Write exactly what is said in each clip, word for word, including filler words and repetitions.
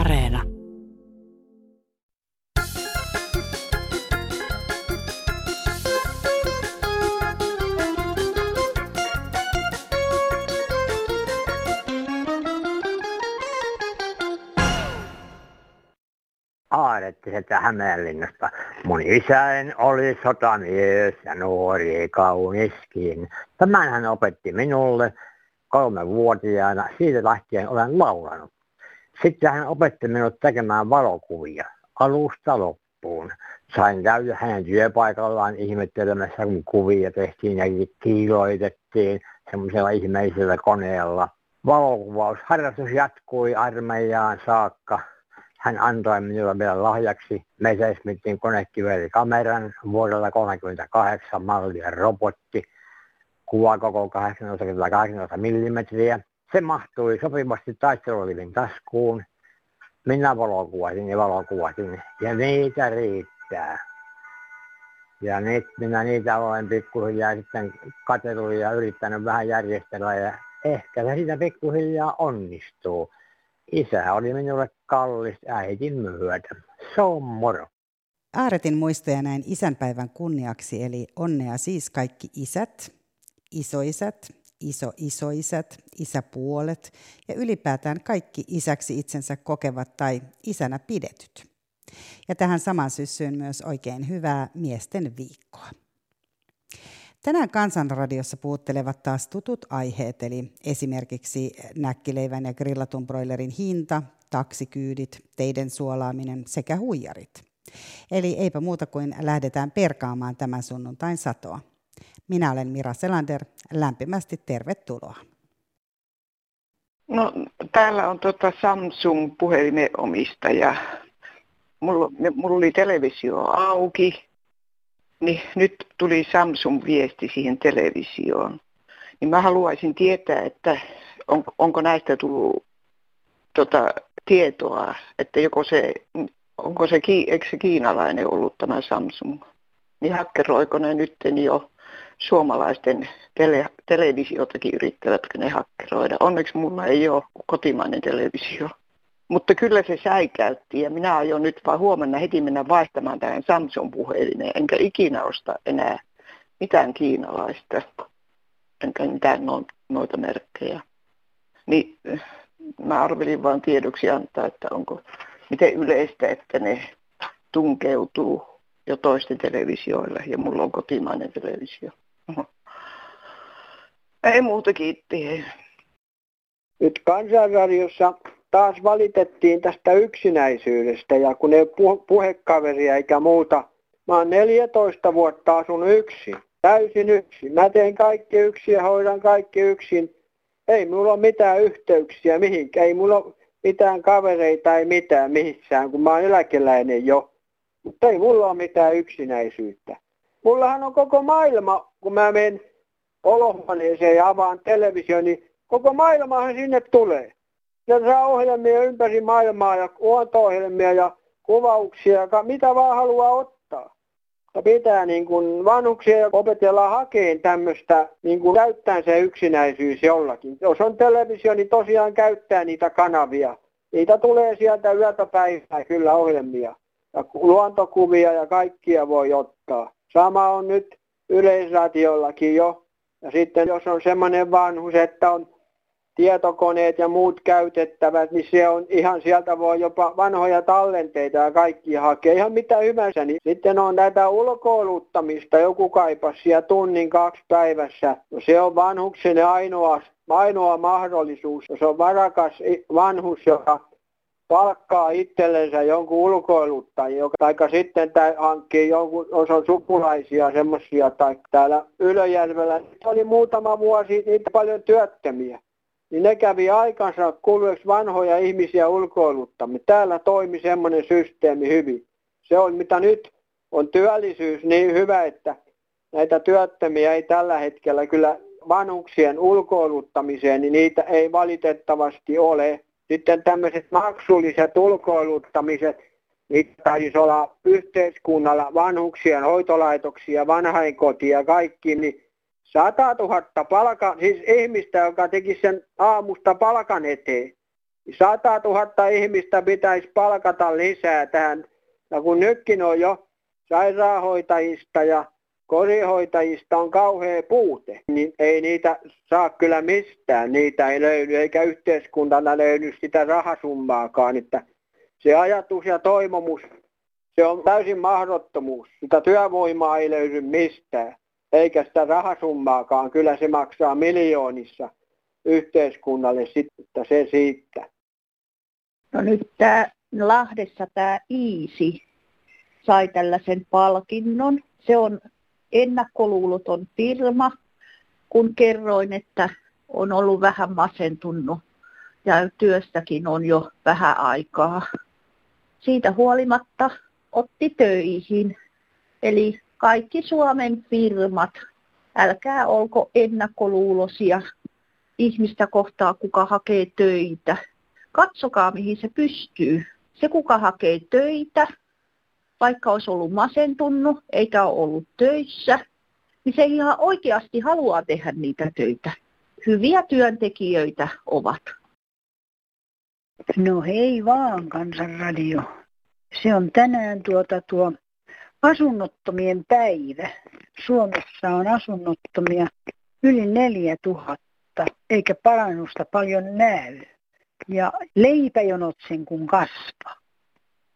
Areena. Aaretti Hämeenlinnasta. Mun isäni oli sotamies ja nuori kauniskin. Tämän hän opetti minulle kolmevuotiaana. Siitä lähtien olen laulanut. Sitten hän opetti minut tekemään valokuvia alusta loppuun. Sain käydä hänen työpaikallaan ihmettelemässä, kun kuvia tehtiin ja kiiloitettiin semmoisella ihmeisellä koneella. Valokuvausharrastus jatkui armeijaan saakka. Hän antoi minulle vielä lahjaksi Messerschmittin konekiverikameran vuodella tuhatyhdeksänsataakolmekymmentäkahdeksan mallia robotti, kuvakoko kahdeksantoista kertaa kahdeksantoista millimetriä. Se mahtui sopivasti taistelulivin taskuun. Minä valokuvasin ja valokuvasin ja niitä riittää. Ja nyt minä niitä olen pikkuhiljaa sitten katsellut ja yrittänyt vähän järjestellä ja ehkä se siitä pikkuhiljaa onnistuu. Isä oli minulle kallis äitin myötä. Se on moro. Aaretin muistoja näin isänpäivän kunniaksi, eli onnea siis kaikki isät, isoisät, iso-isoisät, isäpuolet ja ylipäätään kaikki isäksi itsensä kokevat tai isänä pidetyt. Ja tähän samaan syssyyn myös oikein hyvää miesten viikkoa. Tänään Kansanradiossa puhuttelevat taas tutut aiheet, eli esimerkiksi näkkileivän ja grillatun broilerin hinta, taksikyydit, teiden suolaaminen sekä huijarit. Eli eipä muuta kuin lähdetään perkaamaan tämän sunnuntain satoa. Minä olen Mira Selander, lämpimästi tervetuloa. No, täällä on tuota Samsung-puhelimen omistaja. Mulla, mulla oli televisio auki. Niin, nyt tuli Samsung-viesti siihen televisioon. Niin mä haluaisin tietää, että on, onko näistä tullut tota, tietoa, että joko se, onko se, eikö se kiinalainen ollut tämä Samsung. Niin hakkeroiko ne nyt jo suomalaisten tele, televisiotakin, yrittävätkö ne hakkeroida. Onneksi mulla ei ole kotimainen televisio. Mutta kyllä se säikäytti ja minä aion nyt vaan huomenna heti mennä vaihtamaan tähän Samsung-puhelimeen. Enkä ikinä osta enää mitään kiinalaista, enkä mitään noita merkkejä. Niin mä arvelin vaan tiedoksi antaa, että onko miten yleistä, että ne tunkeutuu jo toisten televisioille ja mulla on kotimainen televisio. Ei muuta, kiitti. Nyt Kansanradiossa taas valitettiin tästä yksinäisyydestä ja kun ei ole puhekaveria eikä muuta. Mä oon neljätoista vuotta asunut yksin, täysin yksin. Mä teen kaikki yksin ja hoidan kaikki yksin. Ei mulla ole mitään yhteyksiä mihinkään, ei mulla ole mitään kavereita ei mitään missään, kun mä oon eläkeläinen jo. Mutta ei mulla ole mitään yksinäisyyttä. Mullahan on koko maailma, kun mä menen olohuoneeseen ja avaan television, niin koko maailmahan sinne tulee. Ja saa ohjelmia ympäri maailmaa ja luonto-ohjelmia ja kuvauksia, ja mitä vaan haluaa ottaa. Ja pitää niin kuin vanhuksia opetella hakeen tämmöistä, niin kuin käyttää se yksinäisyys jollakin. Jos on televisio, niin tosiaan käyttää niitä kanavia. Niitä tulee sieltä yötä päivää kyllä ohjelmia. Ja luontokuvia ja kaikkia voi ottaa. Sama on nyt Yleisradiollakin jo. Ja sitten jos on semmoinen vanhus, että on tietokoneet ja muut käytettävät, niin se on ihan sieltä voi jopa vanhoja tallenteita ja kaikki hakea ihan mitä hyvänsä. Niin sitten on näitä ulkoiluttamista, joku kaipasi siellä tunnin kaksi päivässä. No se on vanhuksenne ainoa, ainoa mahdollisuus, jos on varakas vanhus, joka palkkaa itsellensä jonkun ulkoiluttajan, tai sitten tämä hankkii jonkun, jos on sukulaisia semmoisia, tai täällä Ylöjärvellä oli muutama vuosi niitä paljon työttömiä. Niin ne kävi aikansa kulueksi vanhoja ihmisiä ulkoiluttamme. Täällä toimi semmoinen systeemi hyvin. Se on mitä nyt on työllisyys niin hyvä, että näitä työttömiä ei tällä hetkellä kyllä vanhuksien ulkoiluttamiseen, niin niitä ei valitettavasti ole. Sitten tämmöiset maksulliset ulkoiluttamiset, niitä taisi olla yhteiskunnalla vanhuksien hoitolaitoksia, vanhainkotia, kaikki, niin satatuhatta palkan, siis ihmistä, joka teki sen aamusta palkan eteen. sata tuhatta ihmistä pitäisi palkata lisää tähän. Ja kun nytkin on jo sairaanhoitajista ja kodinhoitajista on kauhea puute, niin ei niitä saa kyllä mistään. Niitä ei löydy, eikä yhteiskuntana löydy sitä rahasummaakaan. Että se ajatus ja toivomus, se on täysin mahdottomuus. Sitä työvoimaa ei löydy mistään, eikä sitä rahasummaakaan. Kyllä se maksaa miljoonissa yhteiskunnalle sitten, se siitä. No nyt tää Lahdessa tämä Iisi sai tällaisen palkinnon. Se on ennakkoluuloton firma, kun kerroin, että on ollut vähän masentunut ja työstäkin on jo vähän aikaa. Siitä huolimatta otti töihin. Eli kaikki Suomen firmat, älkää olko ennakkoluuloisia ihmistä kohtaa, kuka hakee töitä. Katsokaa, mihin se pystyy. Se, kuka hakee töitä, vaikka olisi ollut masentunut eikä ole ollut töissä, niin se ihan oikeasti haluaa tehdä niitä töitä. Hyviä työntekijöitä ovat. No hei vaan, Kansanradio. Se on tänään tuota tuo asunnottomien päivä. Suomessa on asunnottomia yli neljä tuhatta, eikä parannusta paljon näy. Ja leipäjonot sen kun kasvaa.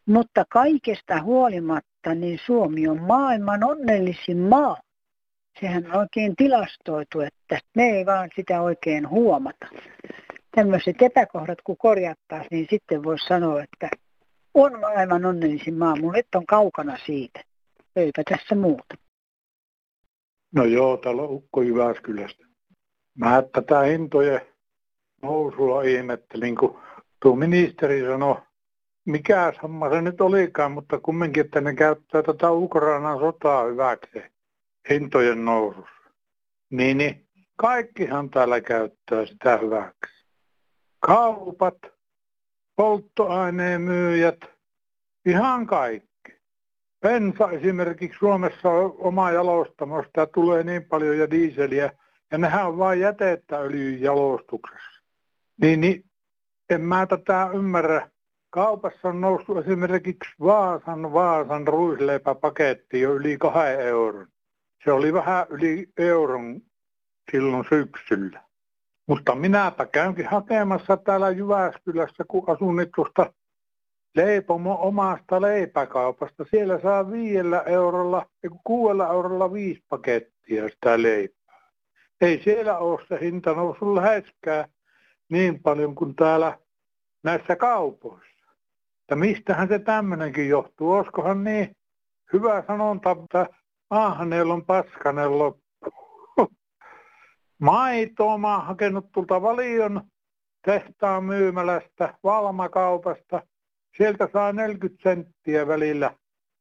Mutta kaikesta huolimatta, niin Suomi on maailman onnellisin maa. Sehän on oikein tilastoitu, että me ei vaan sitä oikein huomata. Tämmöiset epäkohdat, kun korjattaisiin, niin sitten voisi sanoa, että on maailman onnellisin maa. Mun et on kaukana siitä. Eipä tässä muuta. No joo, täällä on ukko Jyväskylästä. Mä tätä hintojen nousulla ihmettelin, kun tuo ministeri sanoi, mikä homma se nyt olikaan, mutta kumminkin, että ne käyttää tätä Ukrainan sotaa hyväkseen hintojen nousussa. Niin, niin kaikkihan täällä käyttää sitä hyväksi. Kaupat, polttoaineen myyjät, ihan kaikki. Bensa esimerkiksi Suomessa on oma jalostamo, sitä tulee niin paljon ja diiseliä, ja nehän on vain jätettä öljyn jalostuksessa. Niin, niin en mä tätä ymmärrä. Kaupassa on noussut esimerkiksi Vaasan, Vaasan ruisleipäpaketti jo yli kahden euron. Se oli vähän yli euron silloin syksyllä. Mutta minäpä käynkin hakemassa täällä Jyväskylässä, kun asun tuosta leipomo omasta leipäkaupasta. Siellä saa viidellä eurolla, kuudella eurolla viisi pakettia sitä leipää. Ei siellä ole se hinta noussut läheskään niin paljon kuin täällä näissä kaupoissa. Että mistähän se tämmöinenkin johtuu? Olisikohan niin hyvä sanonta, että ahneella on paskanen loppu. Maitoa mä oon hakenut tuolta Valion tehtaan myymälästä, Valmakaupasta. Sieltä saa neljäkymmentä senttiä välillä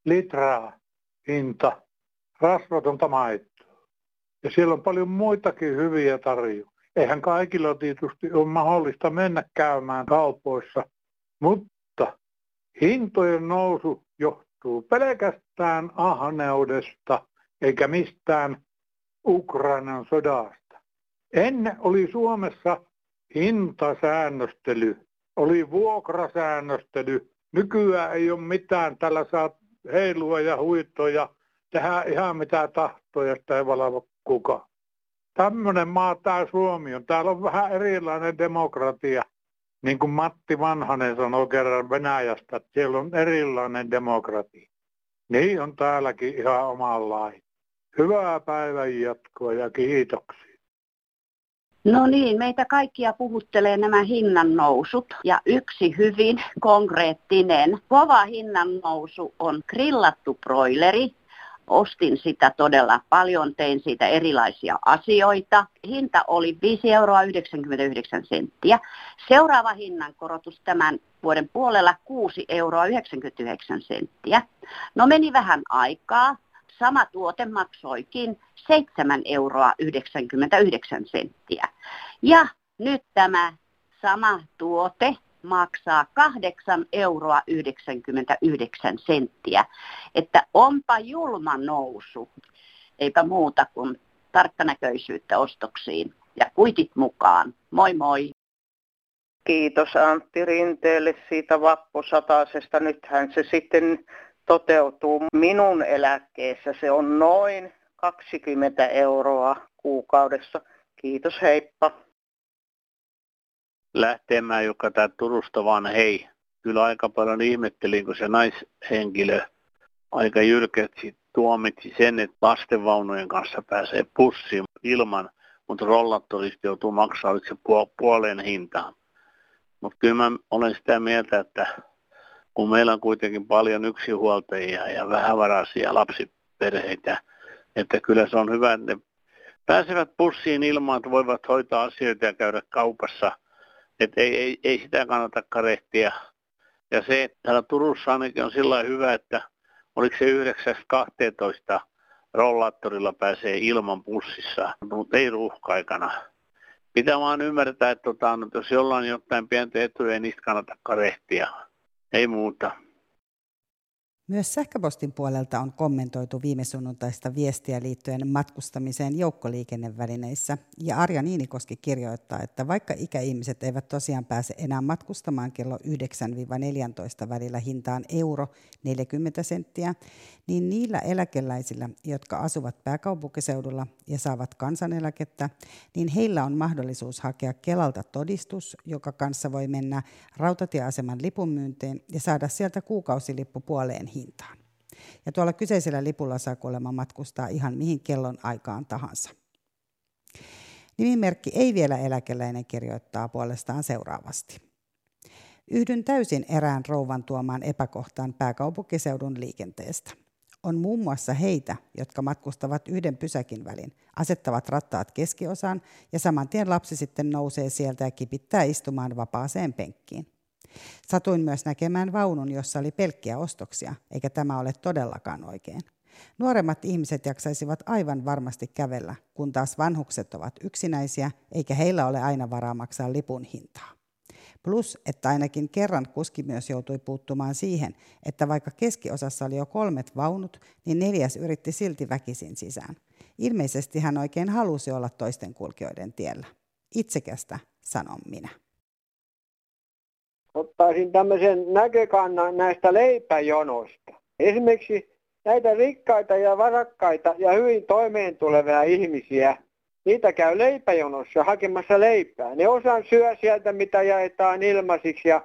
litraa hinta rasvatonta maitoa. Ja siellä on paljon muitakin hyviä tarjouksia. Eihän kaikilla tietysti ole mahdollista mennä käymään kaupoissa, mutta hintojen nousu johtuu pelkästään ahneudesta eikä mistään Ukrainan sodasta. Ennen oli Suomessa hintasäännöstely, oli vuokrasäännöstely. Nykyään ei ole mitään, tällä saa heilua ja huitoa ja tehdä ihan mitä tahtoo ja sitä ei valvo kukaan. Tämmöinen maa tää Suomi on. Täällä on vähän erilainen demokratia. Niin kuin Matti Vanhanen sanoi kerran Venäjästä, että siellä on erilainen demokratia. Niin on täälläkin ihan omanlainen. Hyvää päivän jatkoa ja kiitoksia. No niin, meitä kaikkia puhuttelee nämä hinnannousut. Ja yksi hyvin konkreettinen, kova hinnannousu on grillattu broileri. Ostin sitä todella paljon, tein siitä erilaisia asioita. Hinta oli viisi euroa yhdeksänkymmentäyhdeksän senttiä. Seuraava hinnankorotus tämän vuoden puolella kuusi euroa yhdeksänkymmentäyhdeksän senttiä. No meni vähän aikaa. Sama tuote maksoikin seitsemän euroa yhdeksänkymmentäyhdeksän senttiä. Ja nyt tämä sama tuote maksaa kahdeksan euroa yhdeksänkymmentäyhdeksän senttiä. Että onpa julma nousu. Eipä muuta kuin tarkkanäköisyyttä ostoksiin ja kuitit mukaan. Moi moi! Kiitos Antti Rinteelle siitä vappusatasesta. Nythän se sitten toteutuu minun eläkkeessä. Se on noin kaksikymmentä euroa kuukaudessa. Kiitos, heippa. Lähteemään, joka tää Turusta vaan hei. Kyllä aika paljon ihmettelin, kun se naishenkilö aika jyrkästi tuomitsi sen, että lastenvaunujen kanssa pääsee pussiin ilman, mutta rollattorista joutuu maksaa itse puoleen hintaan. Mutta kyllä mä olen sitä mieltä, että kun meillä on kuitenkin paljon yksinhuoltajia ja vähävaraisia lapsiperheitä, että kyllä se on hyvä, että ne pääsevät pussiin ilman, että voivat hoitaa asioita ja käydä kaupassa. Että ei, ei, ei sitä kannata karehtia. Ja se, että täällä Turussa ainakin on sillä lailla hyvä, että oliko se yhdeksäs kaksitoista rollaattorilla pääsee ilman bussissa, mutta ei ruuhka-aikana. Pitää vaan ymmärtää, että tota, jos jollain jotain pientä etuja, ei niistä kannata karehtia. Ei muuta. Myös sähköpostin puolelta on kommentoitu viime sunnuntaista viestiä liittyen matkustamiseen joukkoliikennevälineissä. Ja Arja Niinikoski kirjoittaa, että vaikka ikäihmiset eivät tosiaan pääse enää matkustamaan kello yhdeksän neljätoista välillä hintaan euro neljäkymmentä senttiä, niin niillä eläkeläisillä, jotka asuvat pääkaupunkiseudulla ja saavat kansaneläkettä, niin heillä on mahdollisuus hakea Kelalta todistus, joka kanssa voi mennä rautatieaseman lipunmyyntiin ja saada sieltä kuukausilippu puoleen hintaan. Ja tuolla kyseisellä lipulla saa kuulemma matkustaa ihan mihin kellon aikaan tahansa. Nimimerkki ei vielä eläkeläinen kirjoittaa puolestaan seuraavasti. Yhdyn täysin erään rouvan tuomaan epäkohtaan pääkaupunkiseudun liikenteestä. On muun muassa heitä, jotka matkustavat yhden pysäkin välin, asettavat rattaat keskiosaan ja saman tien lapsi sitten nousee sieltä ja kipittää istumaan vapaaseen penkkiin. Satuin myös näkemään vaunun, jossa oli pelkkiä ostoksia, eikä tämä ole todellakaan oikein. Nuoremmat ihmiset jaksaisivat aivan varmasti kävellä, kun taas vanhukset ovat yksinäisiä, eikä heillä ole aina varaa maksaa lipun hintaa. Plus, että ainakin kerran kuski myös joutui puuttumaan siihen, että vaikka keskiosassa oli jo kolmet vaunut, niin neljäs yritti silti väkisin sisään. Ilmeisesti hän oikein halusi olla toisten kulkijoiden tiellä. Itsekästä, sanon minä. Ottaisin tämmöisen näkökannan näistä leipäjonoista. Esimerkiksi näitä rikkaita ja varakkaita ja hyvin toimeentulevia ihmisiä, niitä käy leipäjonossa hakemassa leipää. Ne osan syö sieltä, mitä jaetaan ilmaisiksi, ja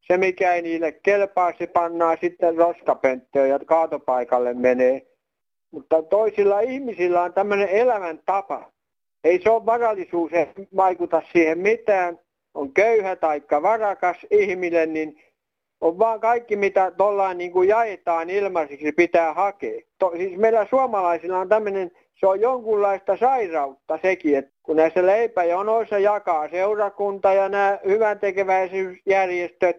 se mikä ei niille kelpaa, se pannaan sitten roskapönttöön ja kaatopaikalle menee. Mutta toisilla ihmisillä on tämmöinen elämäntapa. Ei se ole varallisuus, ei vaikuta siihen mitään. On köyhä tai varakas ihminen, niin on vaan kaikki, mitä tuollain niin kuin jaetaan ilmaiseksi, pitää hakea. To, siis meillä suomalaisilla on tämmöinen, se on jonkunlaista sairautta sekin, että kun näissä leipäjonoissa jakaa seurakunta ja nämä hyväntekeväisyysjärjestöt,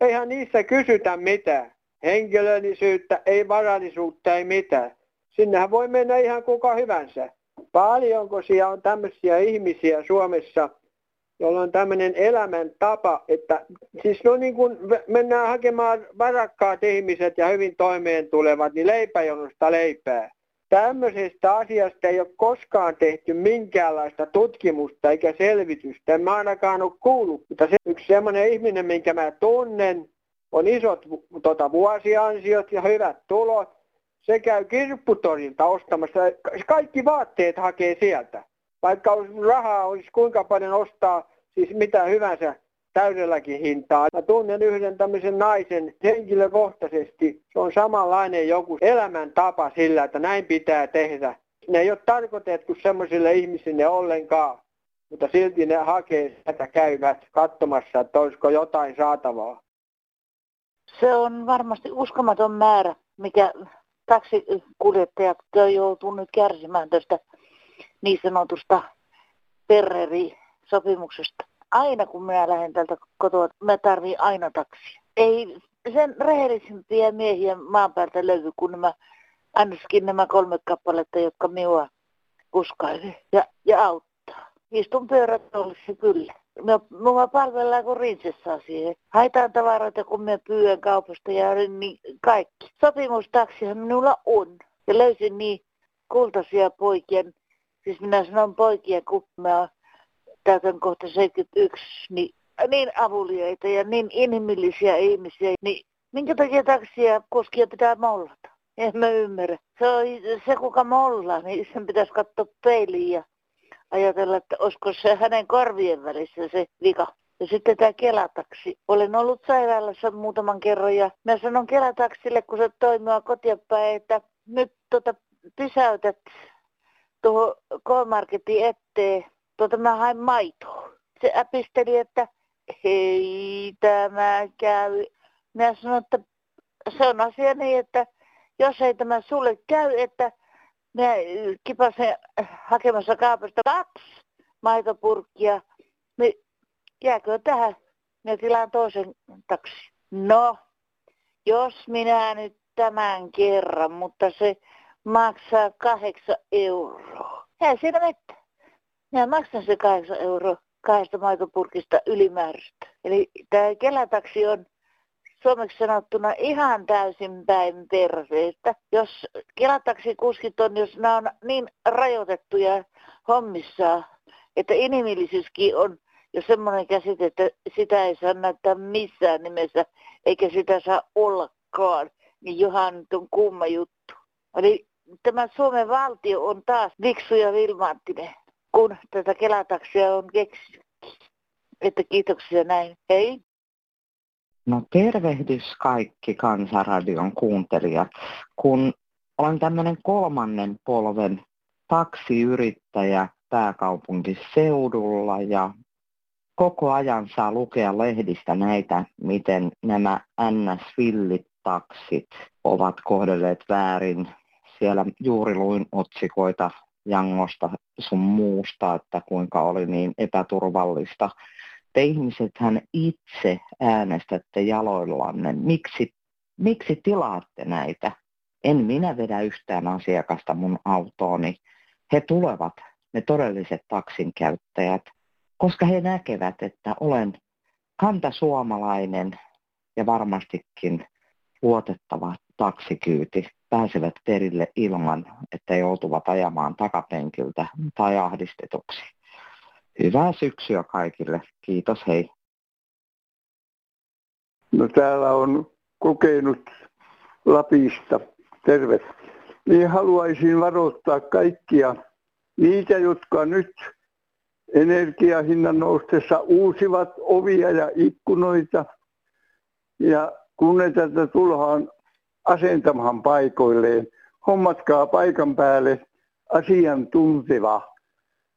eihän niissä kysytä mitään. Henkilöllisyyttä, ei varallisuutta, ei mitään. Sinnehän voi mennä ihan kuka hyvänsä. Paljonko siellä on tämmöisiä ihmisiä Suomessa, jolla on tämmöinen elämäntapa, että siis no niin kuin mennään hakemaan varakkaat ihmiset ja hyvin toimeentulevat, niin leipäjonosta leipää. Tämmöisestä asiasta ei ole koskaan tehty minkäänlaista tutkimusta eikä selvitystä. En mä ainakaan ole kuullut, mutta se, yksi semmoinen ihminen, minkä mä tunnen, on isot tota, vuosiansiot ja hyvät tulot. Se käy Kirpputorilta ostamassa, kaikki vaatteet hakee sieltä. Vaikka rahaa olisi kuinka paljon ostaa, siis mitä hyvänsä täydelläkin hintaa. Mä tunnen yhden tämmöisen naisen henkilökohtaisesti. Se on samanlainen joku elämäntapa sillä, että näin pitää tehdä. Ne ei ole tarkoitettu semmoisille ihmisille ollenkaan, mutta silti ne hakee sitä, käyvät katsomassa, että olisiko jotain saatavaa. Se on varmasti uskomaton määrä, mikä taksikuljettajat joutuu nyt kärsimään tästä niin sanotusta perherisopimuksesta. Aina kun minä lähden tältä kotoa, mä tarviin aina taksia. Ei sen rehellisimpiä miehiä maan päältä löydy, kun nämä, ainakin nämä kolme kappaletta, jotka minua kuskailee ja, ja auttaa. Istun pyörätuolissa kyllä. Minua palvellaan kuin rinsessaa siihen. Haetaan tavaroita, kun minä pyydän kaupasta ja niin kaikki. Sopimustaksihan minulla on. Ja löysin niin kultaisia poikia. Siis minä sanon poikia, kun mä täytän kohta seitsemänkymmentäyksi, niin niin avuliaita ja niin inhimillisiä ihmisiä, niin minkä takia taksia kuskia pitää mollata? En mä ymmärrä. Se on se, kuka mollaa, niin sen pitäisi katsoa peiliin ja ajatella, että olisiko se hänen korvien välissä se vika. Ja sitten tämä kelataksi. Olen ollut sairaalassa muutaman kerran ja mä sanon kelataksille, kun se toimii kotia päin, että nyt tota pysäytät tuohon K-marketin eteen. Tuota mä hain maitoa. Se äpisteli, että hei, tämä käy. Mä sanon, että se on asia niin, että jos ei tämä sulle käy, että mä kipasin hakemassa kaapasta kaksi maitopurkkia, niin jääkö tähän? Mä tilaan toisen taksi. No, jos minä nyt tämän kerran, mutta se maksaa kahdeksan euroa. Hei, siinä mitään. Minä maksan se kahdeksan euroa kahdesta maitopurkista ylimääräistä. Eli tämä kelataksi on suomeksi sanottuna ihan täysin päin perseestä. Jos kelataksikuskit on, jos nämä on niin rajoitettuja hommissaan, että inhimillisyyskin on jo semmoinen käsite, että sitä ei saa näyttää missään nimessä, eikä sitä saa ollakaan, niin johan nyt on kumma juttu. Eli tämä Suomen valtio on taas viksu ja vilmaattinen, kun tätä kelataksia on keksinyt. Että kiitoksia näin. Hei! No tervehdys kaikki Kansanradion kuuntelijat. Kun olen tämmöinen kolmannen polven taksiyrittäjä pääkaupunkiseudulla ja koko ajan saa lukea lehdistä näitä, miten nämä ns-villit taksit ovat kohdelleet väärin. Siellä juuri luin otsikoita Jangosta sun muusta, että kuinka oli niin epäturvallista. Te ihmisethän itse äänestätte jaloillanne. Miksi, miksi tilaatte näitä? En minä vedä yhtään asiakasta mun autooni. He tulevat, ne todelliset taksinkäyttäjät, koska he näkevät, että olen kantasuomalainen ja varmastikin luotettava taksikyyti. Pääsevät perille ilman, että joutuvat ajamaan takapenkiltä tai ahdistetuksi. Hyvää syksyä kaikille. Kiitos, hei. No täällä on kokenut Lapista. Terve. Niin haluaisin varoittaa kaikkia niitä, jotka nyt energiahinnan noustessa uusivat ovia ja ikkunoita ja kun ne tätä tullaan asentamaan paikoilleen, hommatkaa paikan päälle asiantunteva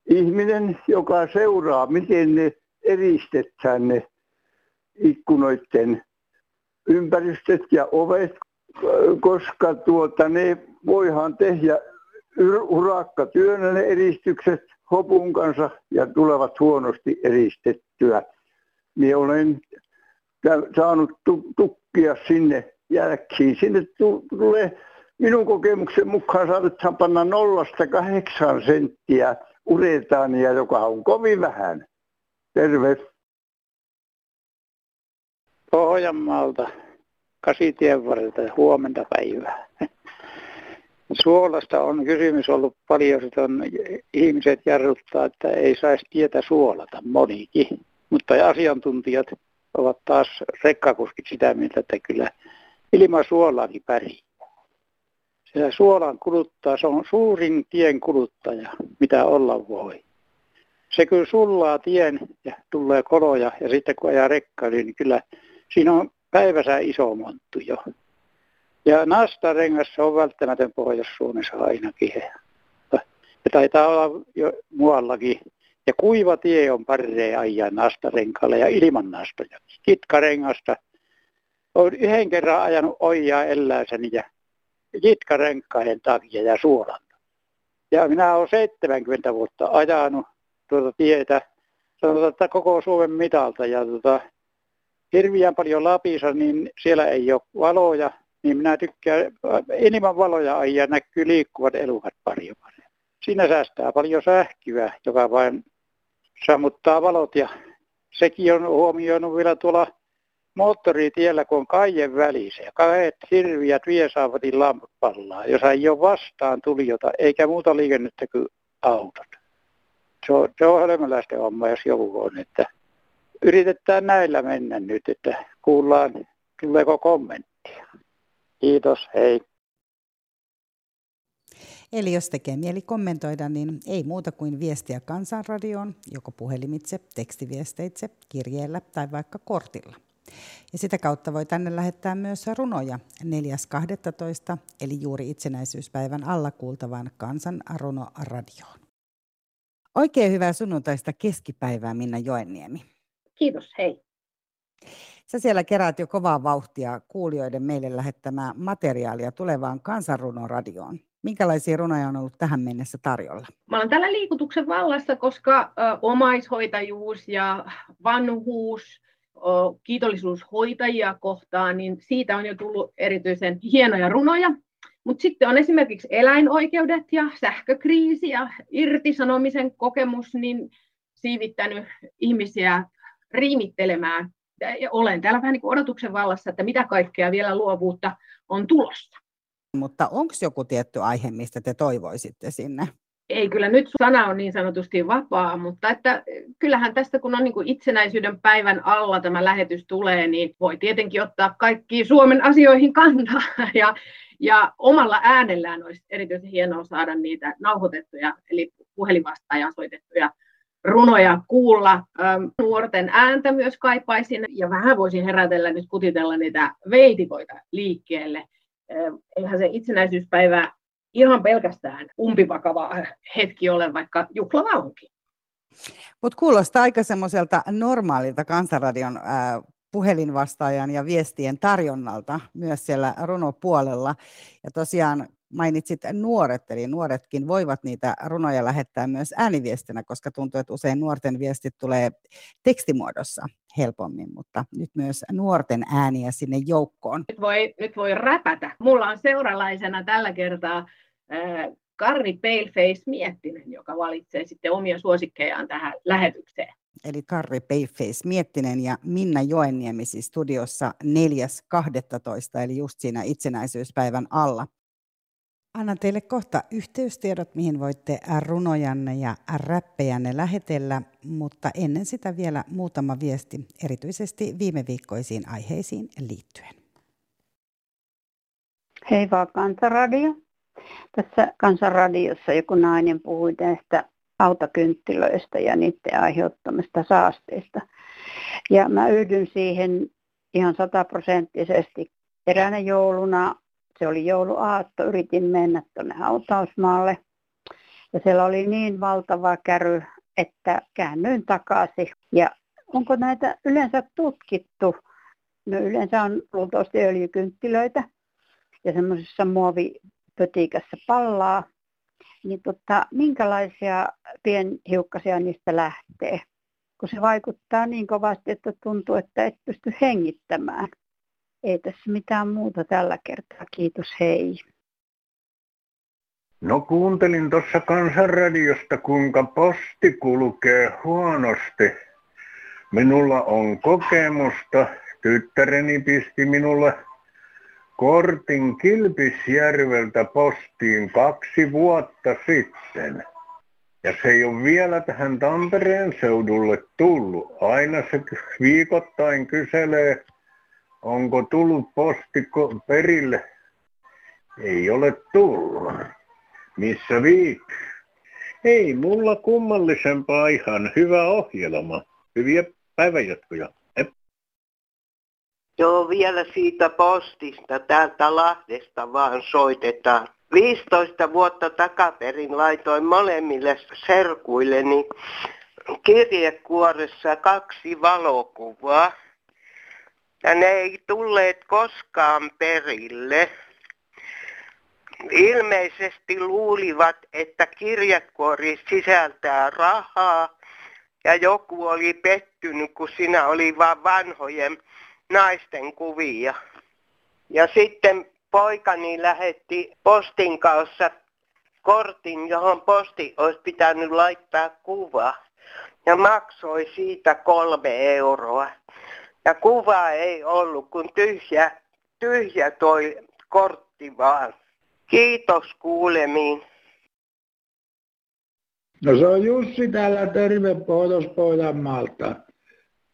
ihminen, joka seuraa, miten ne eristetään ne ikkunoiden ympäristöt ja ovet, koska tuota, ne voihan tehdä urakkatyönä ne eristykset hopun kanssa ja tulevat huonosti eristettyä. Minä olen saanut tukkia sinne jälkiin. Sinne tulee minun kokemuksen mukaan saadaan panna nollasta kahdeksan senttiä uretaania, joka on kovin vähän. Terve. Pohjanmaalta, Kasitien varrelta, huomenta päivää. Suolasta on kysymys ollut paljon, että on, ihmiset jarruttaa, että ei saisi tietä suolata, monikin. Mutta asiantuntijat ovat taas rekkakuskit sitä mieltä, että kyllä ilman suolaakin pärjää. Se suolan kuluttaa, se on suurin tien kuluttaja, mitä olla voi. Se kyllä sullaa tien ja tulee koloja ja sitten kun ajaa rekkaa, niin kyllä siinä on päivässä iso monttu jo. Ja nastarengas on välttämätön Pohjois-Suomessa ainakin. Se taitaa olla jo muuallakin. Ja kuiva tie on parreen ajaa nastarenkalle ja ilman nastoja. Kitkarengasta. Olen yhden kerran ajanut ojaa eläissäni ja kitkarenkaiden takia ja suolan. Ja minä olen seitsemänkymmentä vuotta ajanut tuota tietä, sanotaan, että koko Suomen mitalta. Ja tuota, hirveän paljon Lapissa, niin siellä ei ole valoja. Niin minä tykkään, enemmän valoja ajaa näkyy liikkuvat elukat paljon paljon. Siinä säästää paljon sähköä, joka vain sammuttaa valot. Ja sekin on huomioinut vielä tuolla moottoritiellä, kun on kaien välissä. Ja kahdet hirviät viesaavatkin lamput pallaa, jossa ei ole vastaan tulijoita eikä muuta liikennettä kuin autot. Se on, se on hölmöläisten homma, jos joku on. Että yritetään näillä mennä nyt, että kuullaan, tuleeko kommenttia. Kiitos, hei. Eli jos tekee mieli kommentoida, niin ei muuta kuin viestiä Kansanradioon, joko puhelimitse, tekstiviesteitse, kirjeellä tai vaikka kortilla. Ja sitä kautta voi tänne lähettää myös runoja neljäs kahdestoista eli juuri itsenäisyyspäivän alla kuultavaan Kansanrunoradioon. Oikein hyvää sunnuntaista keskipäivää, Minna Joenniemi. Kiitos, hei. Sä siellä keräät jo kovaa vauhtia kuulijoiden meille lähettämää materiaalia tulevaan Kansanrunoradioon. Minkälaisia runoja on ollut tähän mennessä tarjolla? Mä olen täällä liikutuksen vallassa, koska ö, omaishoitajuus ja vanhuus, ö, kiitollisuus hoitajia kohtaan, niin siitä on jo tullut erityisen hienoja runoja. Mutta sitten on esimerkiksi eläinoikeudet ja sähkökriisi ja irtisanomisen kokemus, niin siivittänyt ihmisiä riimittelemään. Ja olen täällä vähän niin kuin odotuksen vallassa, että mitä kaikkea vielä luovuutta on tulossa. Mutta onko joku tietty aihe, mistä te toivoisitte sinne? Ei, kyllä nyt sana on niin sanotusti vapaa, mutta että kyllähän tästä kun on niin kuin itsenäisyyden päivän alla tämä lähetys tulee, niin voi tietenkin ottaa kaikkiin Suomen asioihin kantaa. Ja, ja omalla äänellään olisi erityisen hienoa saada niitä nauhoitettuja, eli puhelinvastaajaan soitettuja runoja kuulla. Nuorten ääntä myös kaipaisin ja vähän voisin herätellä nyt kutitella niitä veitikoita liikkeelle. Eihän se itsenäisyyspäivä ihan pelkästään umpivakava hetki ole, vaikka juhlava onkin. Mutta kuulostaa aika semmoiselta normaalilta Kansanradion ää, puhelinvastaajan ja viestien tarjonnalta myös siellä runopuolella. Ja tosiaan mainitsit nuoret, eli nuoretkin voivat niitä runoja lähettää myös ääniviestinä, koska tuntuu, että usein nuorten viestit tulee tekstimuodossa helpommin, mutta nyt myös nuorten ääniä sinne joukkoon. Nyt voi, nyt voi räpätä. Mulla on seuralaisena tällä kertaa äh, Karri Paleface Miettinen, joka valitsee sitten omia suosikkejaan tähän lähetykseen. Eli Karri Paleface Miettinen ja Minna Joenniemi siis studiossa neljäs kahdestoista eli just siinä itsenäisyyspäivän alla. Annan teille kohta yhteystiedot, mihin voitte runojanne ja räppejänne lähetellä, mutta ennen sitä vielä muutama viesti, erityisesti viime viikkoisiin aiheisiin liittyen. Hei vaan Kansanradio. Tässä Kansanradiossa joku nainen puhui näistä autakynttilöistä ja niiden aiheuttamista saasteista. Ja mä yhdyn siihen ihan sataprosenttisesti eräänä jouluna. Se oli jouluaatto, yritin mennä tuonne hautausmaalle ja siellä oli niin valtava käry, että käännyin takaisin. Ja onko näitä yleensä tutkittu? No yleensä on luultavasti öljykynttilöitä ja semmoisessa muovipötikässä pallaa. Niin tota, minkälaisia pienhiukkasia niistä lähtee? Kun se vaikuttaa niin kovasti, että tuntuu, että et pysty hengittämään. Ei tässä mitään muuta tällä kertaa. Kiitos, hei. No kuuntelin tuossa Kansanradiosta, kuinka posti kulkee huonosti. Minulla on kokemusta. Tyttäreni pisti minulle kortin Kilpisjärveltä postiin kaksi vuotta sitten. Ja se ei ole vielä tähän Tampereen seudulle tullut. Aina se viikoittain kyselee. Onko tullut posti perille? Ei ole tullut. Missä viik? Ei mulla kummallisempaa, ihan hyvä ohjelma. Hyviä päivänjatkoja. Ep. Joo, vielä siitä postista täältä Lahdesta vaan soitetaan. viisitoista vuotta takaperin laitoin molemmille serkuilleni kirjekuoressa kaksi valokuvaa. Ja ne ei tulleet koskaan perille. Ilmeisesti luulivat, että kirjekuori sisältää rahaa. Ja joku oli pettynyt, kun siinä oli vain vanhojen naisten kuvia. Ja sitten poikani lähetti postin kanssa kortin, johon posti olisi pitänyt laittaa kuva. Ja maksoi siitä kolme euroa. Ja kuva ei ollut, kun tyhjä, tyhjä toi kortti vaan. Kiitos kuulemiin. No se on Jussi täällä, terve Pohjois-Pohjanmaalta.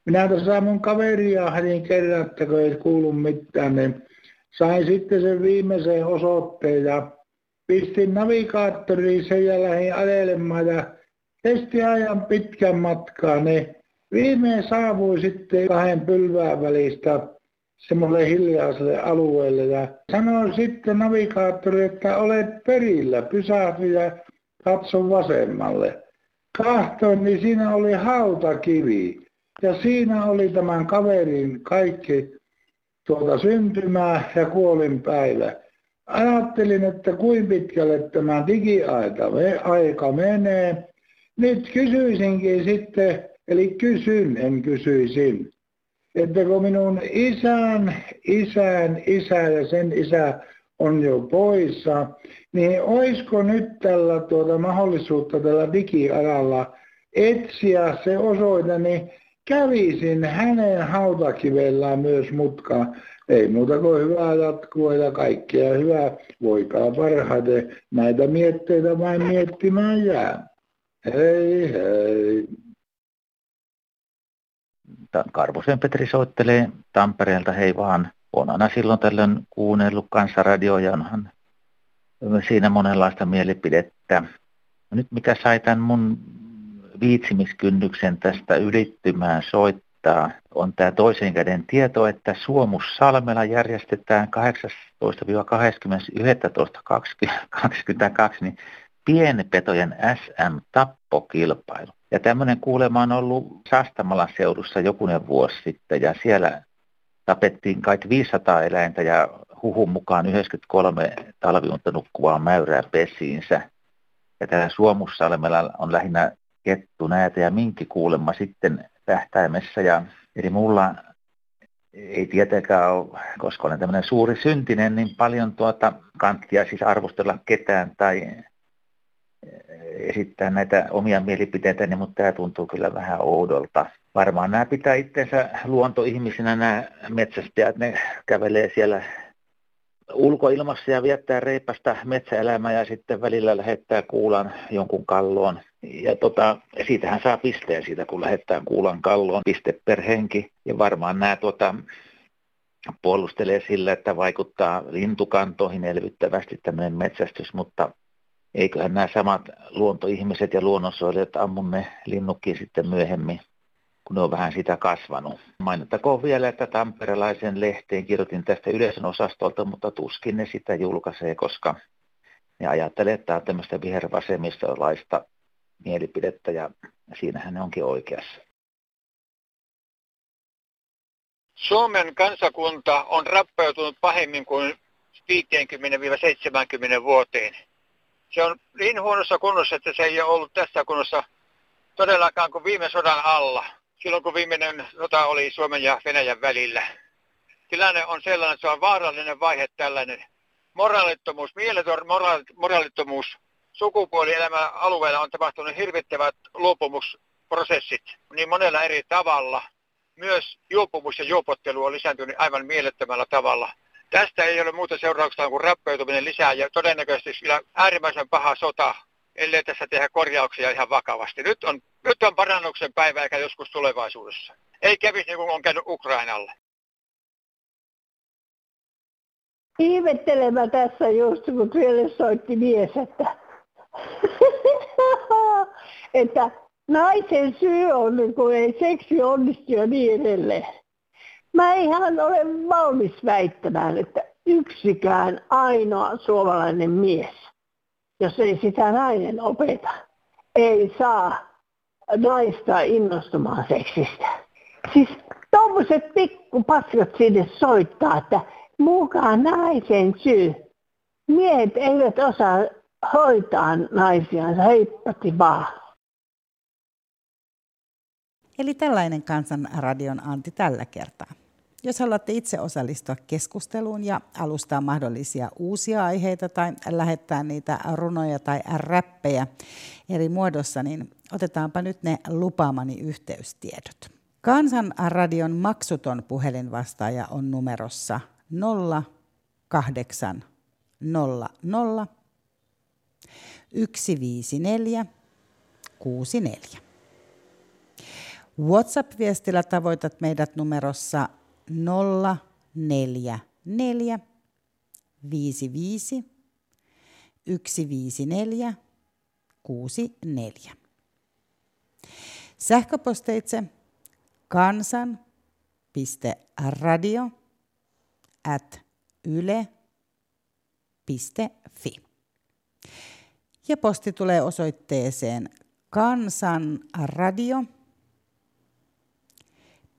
Minä tuossa mun kaveria hänin kerran, että kun ei kuulu mitään, niin sain sitten sen viimeisen osoitteen ja pistin navigaattoriin sen ja lähdin ajelemaan ja kesti ajan pitkän matkaa, niin viimein saavuin sitten kahden pylvään välistä semmoiselle hiljaiselle alueelle ja sanoin sitten navigaattori, että olet perillä, pysähdy ja katso vasemmalle. Kahtoin, niin siinä oli hautakivi ja siinä oli tämän kaverin kaikki tuota syntymää ja kuolinpäivä. Ajattelin, että kuinka pitkälle tämä digiaika menee. Nyt kysyisinkin sitten, eli kysyn, en kysyisin, että kun minun isän, isän, isä ja sen isä on jo poissa, niin olisiko nyt tällä tuota mahdollisuutta tällä digialalla etsiä se osoite, niin kävisin hänen hautakivellään myös mutkaan. Ei muuta kuin hyvää jatkoa ja kaikkea hyvää. Voikaa parhaiten näitä mietteitä vain miettimään jää. Hei hei. Karvosen-Petri soittelee Tampereelta, hei vaan. On aina silloin tällöin kuunnellut Kansanradioa ja onhan siinä monenlaista mielipidettä. Nyt mikä sai tämän mun viitsimiskynnyksen tästä ylittymään soittaa, on tämä toisen käden tieto, että Suomussalmela järjestetään kahdeksastoista–kahdeskymmenes yhdestoista kaksituhattakaksikymmentäkaksi niin pienpetojen äs äm-tappokilpailu. Ja tämmöinen kuulema on ollut Sastamalan seudussa jokunen vuosi sitten ja siellä tapettiin kai viisisataa eläintä ja huhun mukaan yhdeksänkymmentäkolme talviunta nukkuvaa mäyrää pesiinsä. Ja täällä Suomussalmella on lähinnä kettu, näätä ja minkki kuulemma sitten tähtäimessä. Ja, eli mulla ei tietenkään ole, koska olen tämmöinen suuri syntinen, niin paljon tuota kanttia siis arvostella ketään tai esittää näitä omia mielipiteitäni, mutta tämä tuntuu kyllä vähän oudolta. Varmaan nämä pitää itsensä luontoihmisinä, nämä metsästäjät, ne kävelee siellä ulkoilmassa ja viettää reipästä metsäelämää ja sitten välillä lähettää kuulan jonkun kalloon. Ja tota, siitähän saa pisteen siitä, kun lähettää kuulan kalloon, piste per henki. Ja varmaan nämä tota, puolustelee sillä, että vaikuttaa lintukantoihin elvyttävästi tämmöinen metsästys, mutta eiköhän nämä samat luontoihmiset ja luonnonsuojelijat ammu ne linnutkin sitten myöhemmin, kun ne on vähän sitä kasvanut. Mainittakoon vielä, että tamperelaisen lehteen kirjoitin tästä yleisön osastolta, mutta tuskin ne sitä julkaisee, koska ne ajattelee, että tämä on tämmöistä vihervasemmistolaista mielipidettä ja siinähän ne onkin oikeassa. Suomen kansakunta on rappeutunut pahemmin kuin viisikymmentä–seitsemänkymmentä vuoteen. Se on niin huonossa kunnossa, että se ei ole ollut tässä kunnossa todellakaan kuin viime sodan alla. Silloin kun viimeinen sota oli Suomen ja Venäjän välillä. Tilanne on sellainen, että se on vaarallinen vaihe tällainen. Moraalittomuus, mieletön moraalittomuus sukupuolielämän alueella on tapahtunut hirvittävät luopumusprosessit niin monella eri tavalla. Myös juopumus ja juopottelu on lisääntynyt aivan mielettömällä tavalla. Tästä ei ole muuta seurauksena kuin rappeutuminen lisää ja todennäköisesti äärimmäisen paha sota, ellei tässä tehdä korjauksia ihan vakavasti. Nyt on, nyt on parannuksen päivä eikä joskus tulevaisuudessa. Ei kävisi niin kuin on käynyt Ukrainalle. Ihmettelemä tässä just, kun siellä soitti mies, että, että naisen syy on, kun ei seksi onnistu ja niin edelleen. Mä ihan olen valmis väittämään, että yksikään ainoa suomalainen mies, jos ei sitä nainen opeta, ei saa naista innostumaan seksistä. Siis tommoset pikkupaskat sinne soittaa, että mukaan naisen syy. Miehet eivät osaa hoitaa naisiansa, heippati vaan. Eli tällainen Kansanradion Antti tällä kertaa. Jos haluatte itse osallistua keskusteluun ja alustaa mahdollisia uusia aiheita tai lähettää niitä runoja tai räppejä eri muodossa, niin otetaanpa nyt ne lupaamani yhteystiedot. Kansanradion maksuton puhelinvastaaja on numerossa nolla kahdeksan nolla nolla yksi viisi neljä kuusi neljä. WhatsApp-viestillä tavoitat meidät numerossa nolla neljä neljä viisi viisi yksi viisi neljä kuusi neljä. Sähköpostitse kansan piste radio ät yle piste fi. Ja posti tulee osoitteeseen Kansanradio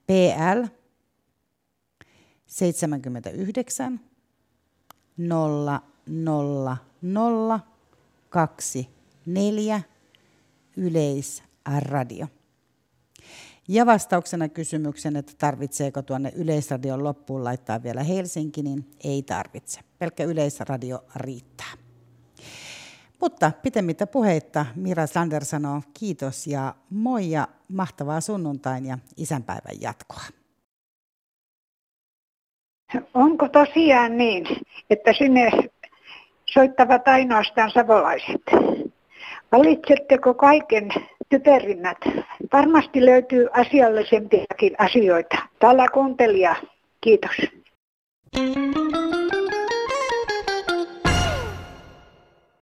P L seitsemänkymmentäyhdeksän nolla nolla nolla kaksikymmentäneljä Yleisradio. Ja vastauksena kysymykseen, että tarvitseeko tuonne Yleisradion loppuun laittaa vielä Helsinki, niin ei tarvitse. Pelkkä Yleisradio riittää. Mutta pitemmittä puheitta Mira Selander sanoo kiitos ja moi ja mahtavaa sunnuntain ja isänpäivän jatkoa. Onko tosiaan niin, että sinne soittavat ainoastaan savolaiset? Valitsetteko kaiken typerimmät? Varmasti löytyy asiallisempiakin asioita. Täällä kuuntelija, kiitos.